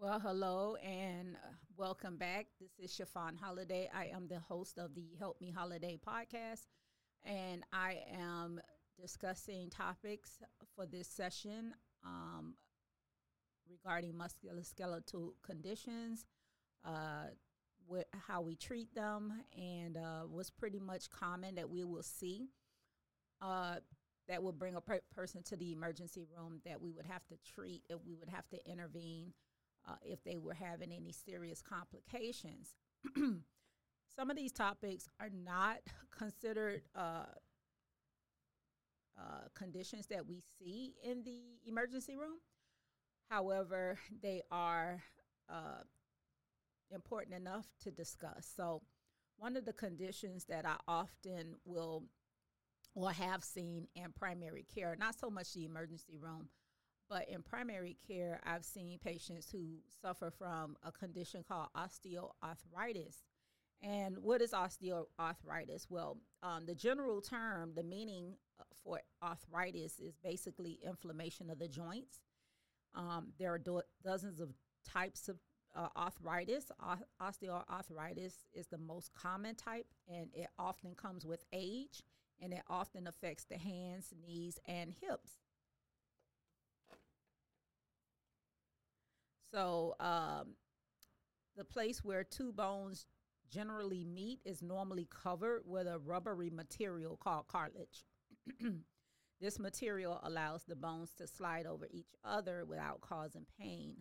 Well, hello and welcome back. This is Siobhan Holliday. I am the host of the Help Me Holiday podcast, and I am discussing topics for this session regarding musculoskeletal conditions, how we treat them, and what's pretty much common that we will see that will bring a person to the emergency room that we would have to treat if we would have to intervene. If they were having any serious complications. Some of these topics are not considered conditions that we see in the emergency room. However, they are important enough to discuss. So one of the conditions that I often will or have seen in primary care, not so much the emergency room, but in primary care, I've seen patients who suffer from a condition called osteoarthritis. And what is osteoarthritis? Well, the general term, the meaning for arthritis is basically inflammation of the joints. There are dozens of types of arthritis. Osteoarthritis is the most common type, and it often comes with age, and it often affects the hands, knees, and hips. So the place where two bones generally meet is normally covered with a rubbery material called cartilage. This material allows the bones to slide over each other without causing pain.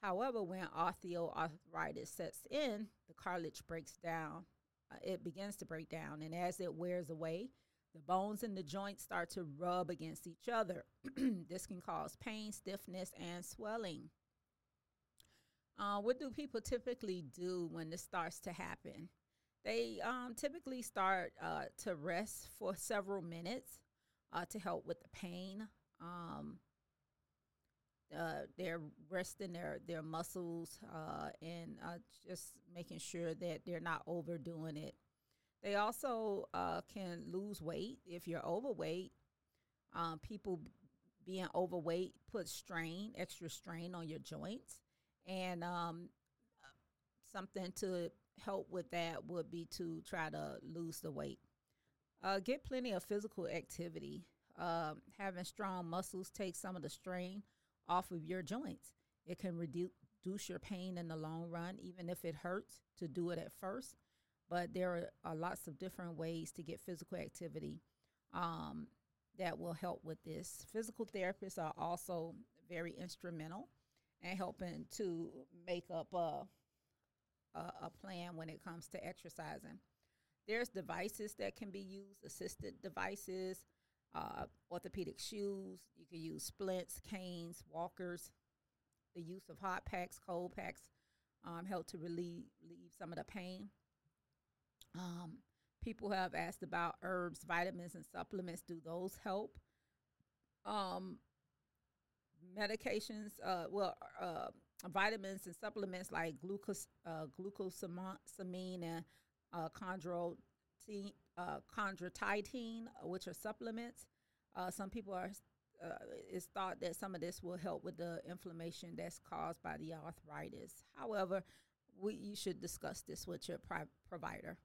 However, when osteoarthritis sets in, the cartilage breaks down. It begins to break down, and as it wears away, the bones and the joints start to rub against each other. This can cause pain, stiffness, and swelling. What do people typically do when this starts to happen? They typically start to rest for several minutes to help with the pain. They're resting their muscles and just making sure that they're not overdoing it. They also can lose weight. If you're overweight, people being overweight puts extra strain on your joints. And something to help with that would be to try to lose the weight. Get plenty of physical activity. Having strong muscles takes some of the strain off of your joints. It can reduce your pain in the long run, even if it hurts to do it at first. But there are lots of different ways to get physical activity that will help with this. Physical therapists are also very instrumental and helping to make up a plan when it comes to exercising. There's devices that can be used, assisted devices, orthopedic shoes. You can use splints, canes, walkers. The use of hot packs, cold packs help to relieve some of the pain. People have asked about herbs, vitamins, and supplements. Do those help? Medications, vitamins and supplements like glucosamine and chondrotitine, which are supplements. Some people it's thought that some of this will help with the inflammation that's caused by the arthritis. However, you should discuss this with your provider.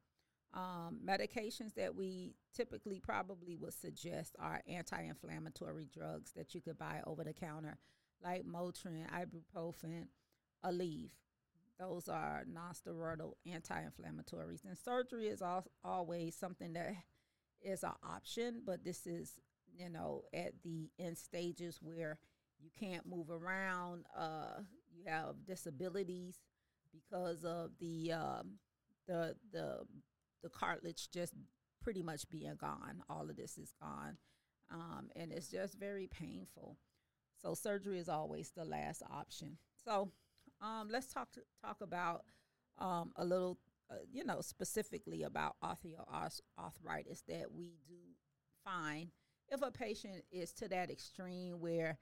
Medications that we typically probably would suggest are anti-inflammatory drugs that you could buy over the counter, like Motrin, Ibuprofen, Aleve. Those are non-steroidal anti-inflammatories. And surgery is always something that is an option, but this is, at the end stages where you can't move around, you have disabilities because of the cartilage just pretty much being gone. All of this is gone. And it's just very painful. So surgery is always the last option. So let's talk about a little, specifically about osteoarthritis that we do find. If a patient is to that extreme where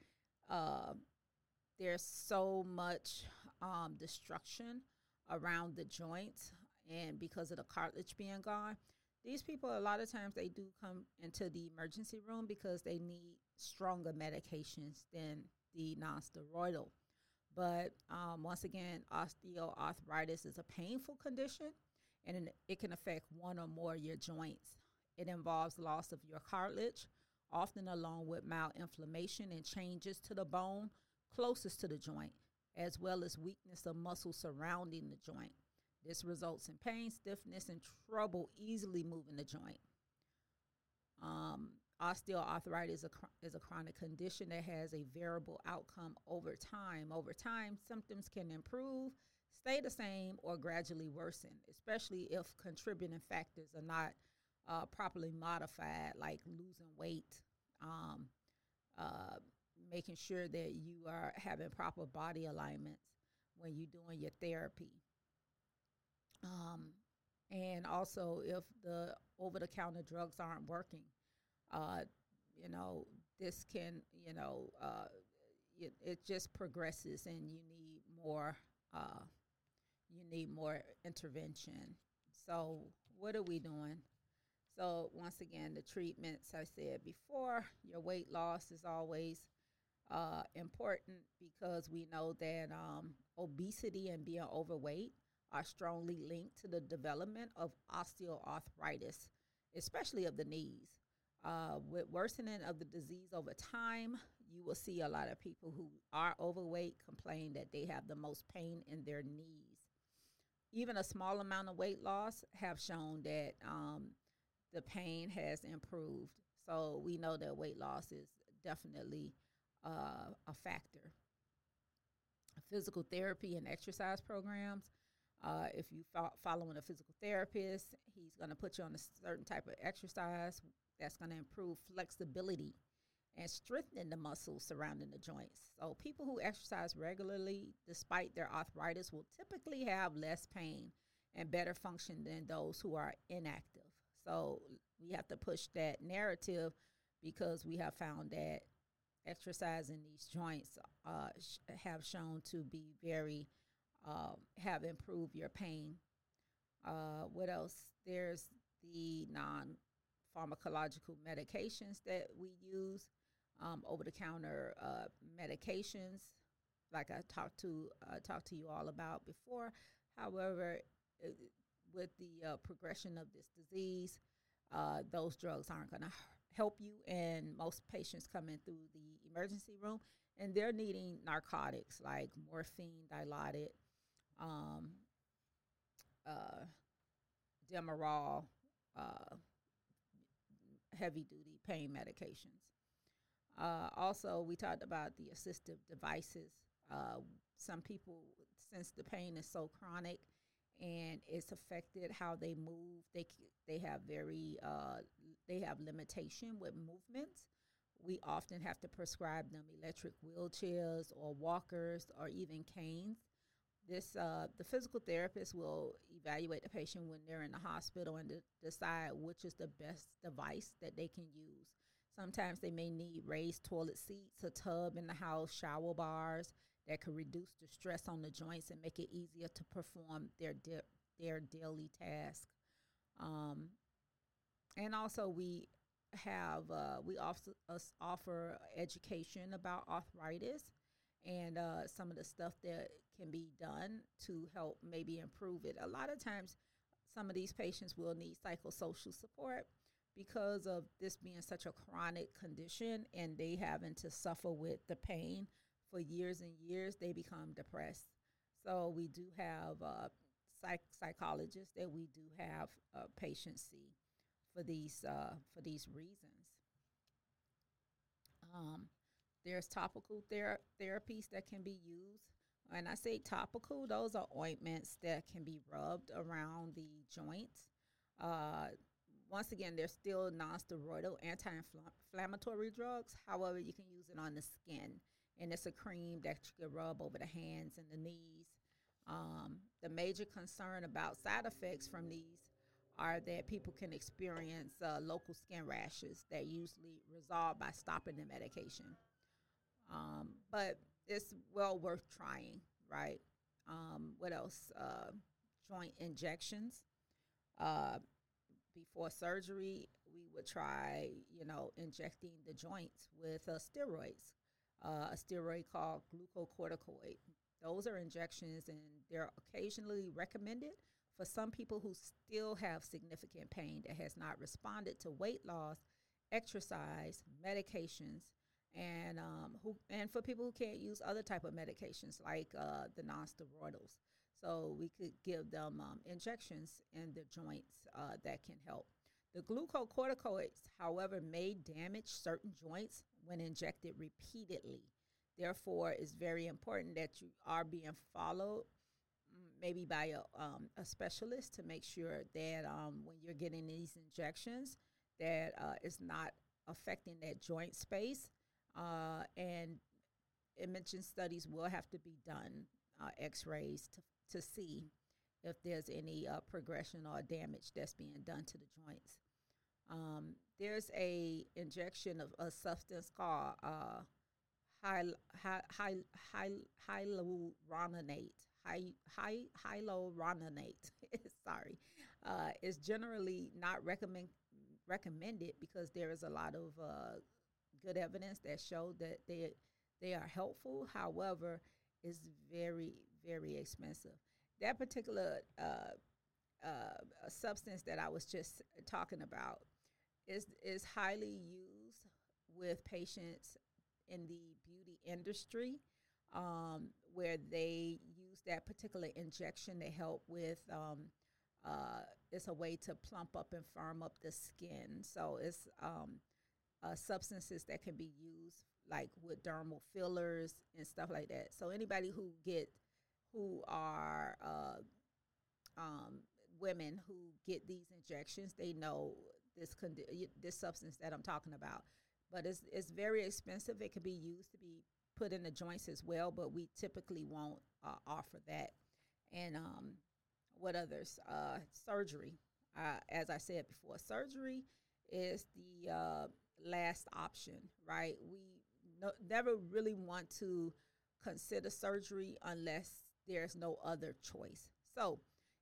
there's so much destruction around the joints, and because of the cartilage being gone, these people, a lot of times they do come into the emergency room because they need stronger medications than the non-steroidal. But once again, osteoarthritis is a painful condition, and it can affect one or more of your joints. It involves loss of your cartilage, often along with mild inflammation and changes to the bone closest to the joint, as well as weakness of muscle surrounding the joint. This results in pain, stiffness, and trouble easily moving the joint. Osteoarthritis is a chronic condition that has a variable outcome over time. Over time, symptoms can improve, stay the same, or gradually worsen, especially if contributing factors are not properly modified, like losing weight, making sure that you are having proper body alignments when you're doing your therapy. And also if the over-the-counter drugs aren't working, this can, it just progresses, and you need more intervention. So what are we doing? So once again, the treatments I said before, your weight loss is always important, because we know that obesity and being overweight are strongly linked to the development of osteoarthritis, especially of the knees. With worsening of the disease over time, you will see a lot of people who are overweight complain that they have the most pain in their knees. Even a small amount of weight loss have shown that the pain has improved. So we know that weight loss is definitely a factor. Physical therapy and exercise programs. If you're following a physical therapist, he's going to put you on a certain type of exercise that's going to improve flexibility and strengthen the muscles surrounding the joints. So people who exercise regularly, despite their arthritis, will typically have less pain and better function than those who are inactive. So we have to push that narrative, because we have found that exercising these joints have shown to be very have improved your pain. What else? There's the non-pharmacological medications that we use, over-the-counter medications, like I talked to you all about before. However, with the progression of this disease, those drugs aren't going to help you, and most patients come in through the emergency room, and they're needing narcotics like morphine, dilaudid, Demerol, heavy-duty pain medications. Also, we talked about the assistive devices. Some people, since the pain is so chronic and it's affected how they move, they have limitation with movements. We often have to prescribe them electric wheelchairs or walkers or even canes. The physical therapist will evaluate the patient when they're in the hospital and decide which is the best device that they can use. Sometimes they may need raised toilet seats, a tub in the house, shower bars that could reduce the stress on the joints and make it easier to perform their daily task. And also we offer education about arthritis, and some of the stuff that can be done to help maybe improve it. A lot of times, some of these patients will need psychosocial support because of this being such a chronic condition, and they having to suffer with the pain for years and years. They become depressed. So we do have psychologists that we do have patients see for these reasons. There's topical therapies that can be used. When I say topical, those are ointments that can be rubbed around the joints. Once again, they're still non-steroidal anti-inflammatory drugs. However, you can use it on the skin. And it's a cream that you can rub over the hands and the knees. The major concern about side effects from these are that people can experience local skin rashes that usually resolve by stopping the medication. But it's well worth trying, right? What else? Joint injections. Before surgery, we would try, injecting the joints with steroids, a steroid called glucocorticoid. Those are injections, and they're occasionally recommended for some people who still have significant pain that has not responded to weight loss, exercise, medications, and for people who can't use other type of medications like the non-steroidals. So we could give them injections in the joints that can help. The glucocorticoids, however, may damage certain joints when injected repeatedly. Therefore, it's very important that you are being followed maybe by a specialist to make sure that when you're getting these injections that it's not affecting that joint space. And it mentions studies will have to be done, x-rays, to see if there's any progression or damage that's being done to the joints. There's a injection of a substance called hyaluronate. Hyaluronate. Sorry. It's generally not recommended because there is a lot of good evidence that show that they are helpful. However, it's very, very expensive. That particular substance that I was just talking about is highly used with patients in the beauty industry, where they use that particular injection to help with, it's a way to plump up and firm up the skin. So it's substances that can be used like with dermal fillers and stuff like that. So anybody who are women who get these injections, they know this substance that I'm talking about. But it's very expensive. It can be used to be put in the joints as well, but we typically won't offer that. And what others? Surgery. As I said before, surgery is the last option, right? We never really want to consider surgery unless there's no other choice. So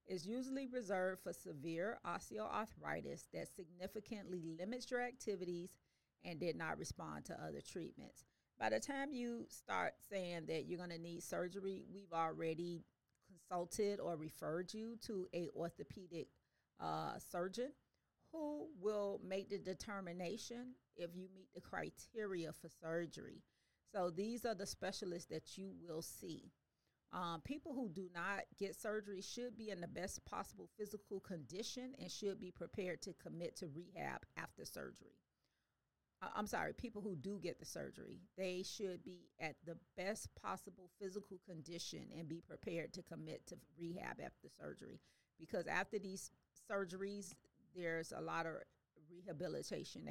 it's usually reserved for severe osteoarthritis that significantly limits your activities and did not respond to other treatments. By the time you start saying that you're going to need surgery, we've already consulted or referred you to a orthopedic surgeon who will make the determination if you meet the criteria for surgery. So these are the specialists that you will see. People who do not get surgery should be in the best possible physical condition and should be prepared to commit to rehab after surgery. People who do get the surgery, they should be at the best possible physical condition and be prepared to commit to rehab after surgery. Because after these surgeries, there's a lot of rehabilitation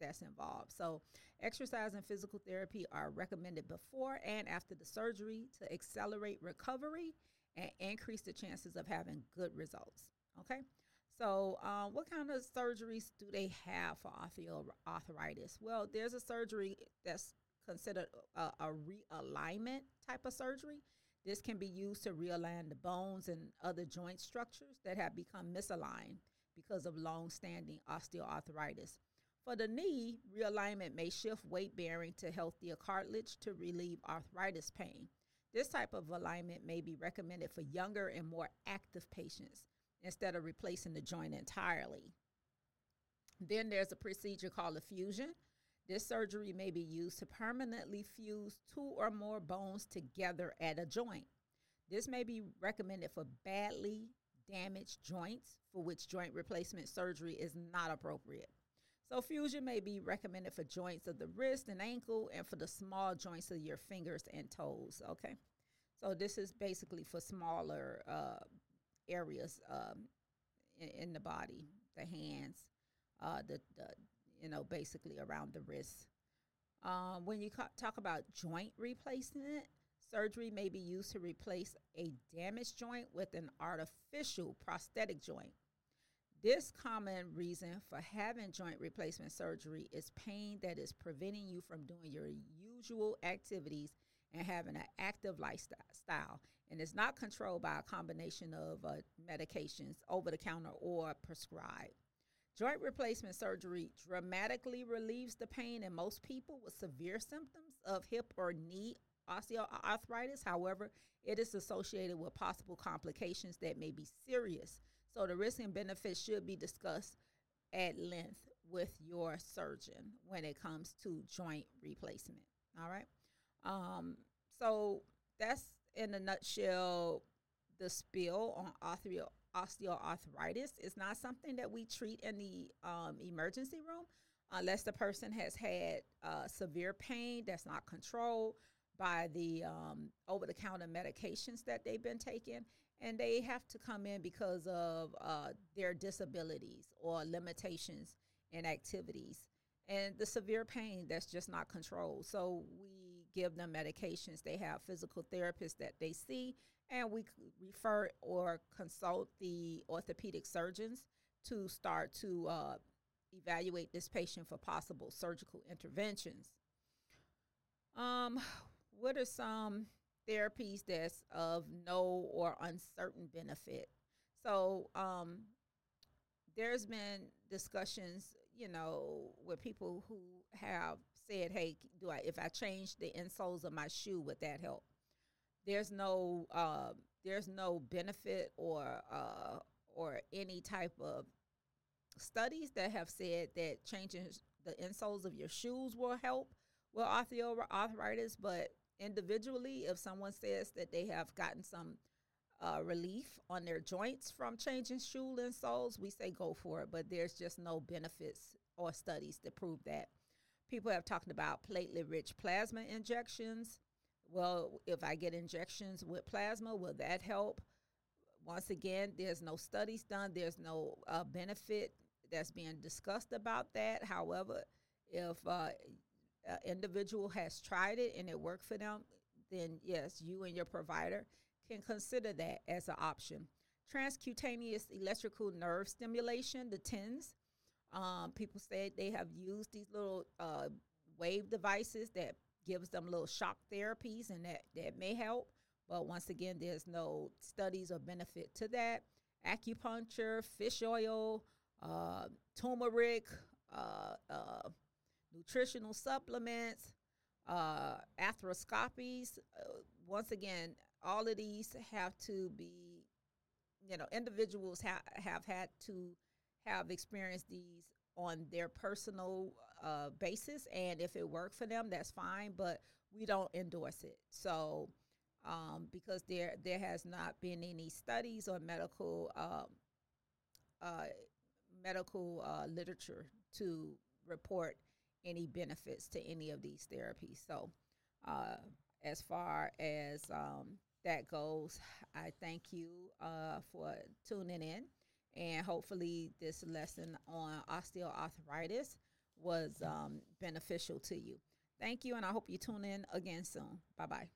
that's involved. So exercise and physical therapy are recommended before and after the surgery to accelerate recovery and increase the chances of having good results. Okay. So what kind of surgeries do they have for osteoarthritis? Well, there's a surgery that's considered a realignment type of surgery. This can be used to realign the bones and other joint structures that have become misaligned because of long-standing osteoarthritis. For the knee, realignment may shift weight bearing to healthier cartilage to relieve arthritis pain. This type of alignment may be recommended for younger and more active patients, instead of replacing the joint entirely. Then there's a procedure called a fusion. This surgery may be used to permanently fuse two or more bones together at a joint. This may be recommended for badly damaged joints for which joint replacement surgery is not appropriate. So fusion may be recommended for joints of the wrist and ankle and for the small joints of your fingers and toes, okay? So this is basically for smaller areas in the body, the hands, basically around the wrists. When you talk about joint replacement, surgery may be used to replace a damaged joint with an artificial prosthetic joint. This common reason for having joint replacement surgery is pain that is preventing you from doing your usual activities and having an active lifestyle, and it's not controlled by a combination of medications, over-the-counter or prescribed. Joint replacement surgery dramatically relieves the pain in most people with severe symptoms of hip or knee osteoarthritis. However, it is associated with possible complications that may be serious. So the risks and benefits should be discussed at length with your surgeon when it comes to joint replacement. All right. So that's in a nutshell the spiel on osteoarthritis. It's not something that we treat in the emergency room unless the person has had severe pain that's not controlled by the over-the-counter medications that they've been taking, and they have to come in because of their disabilities or limitations in activities and the severe pain that's just not controlled. So we give them medications. They have physical therapists that they see, and we refer or consult the orthopedic surgeons to start to evaluate this patient for possible surgical interventions. What are some therapies that's of no or uncertain benefit? So there's been discussions, you know, with people who have said, hey, if I change the insoles of my shoe, would that help? There's no benefit or any type of studies that have said that changing the insoles of your shoes will help with osteoarthritis, but individually, if someone says that they have gotten some relief on their joints from changing shoe insoles, we say go for it, but there's just no benefits or studies to prove that. People have talked about platelet-rich plasma injections. Well, if I get injections with plasma, will that help? Once again, there's no studies done. There's no benefit that's being discussed about that. However, if individual has tried it and it worked for them, then yes, you and your provider can consider that as an option. Transcutaneous electrical nerve stimulation, the TENS. People said they have used these little wave devices that gives them little shock therapies, and that may help. But once again, there's no studies or benefit to that. Acupuncture, fish oil, turmeric, nutritional supplements, arthroscopies. Once again, all of these have to be, you know, individuals have had to have experienced these on their personal basis. And if it worked for them, that's fine, but we don't endorse it. So because there has not been any studies or medical literature to report any benefits to any of these therapies. So as far as that goes, I thank you for tuning in. And hopefully this lesson on osteoarthritis was beneficial to you. Thank you, and I hope you tune in again soon. Bye-bye.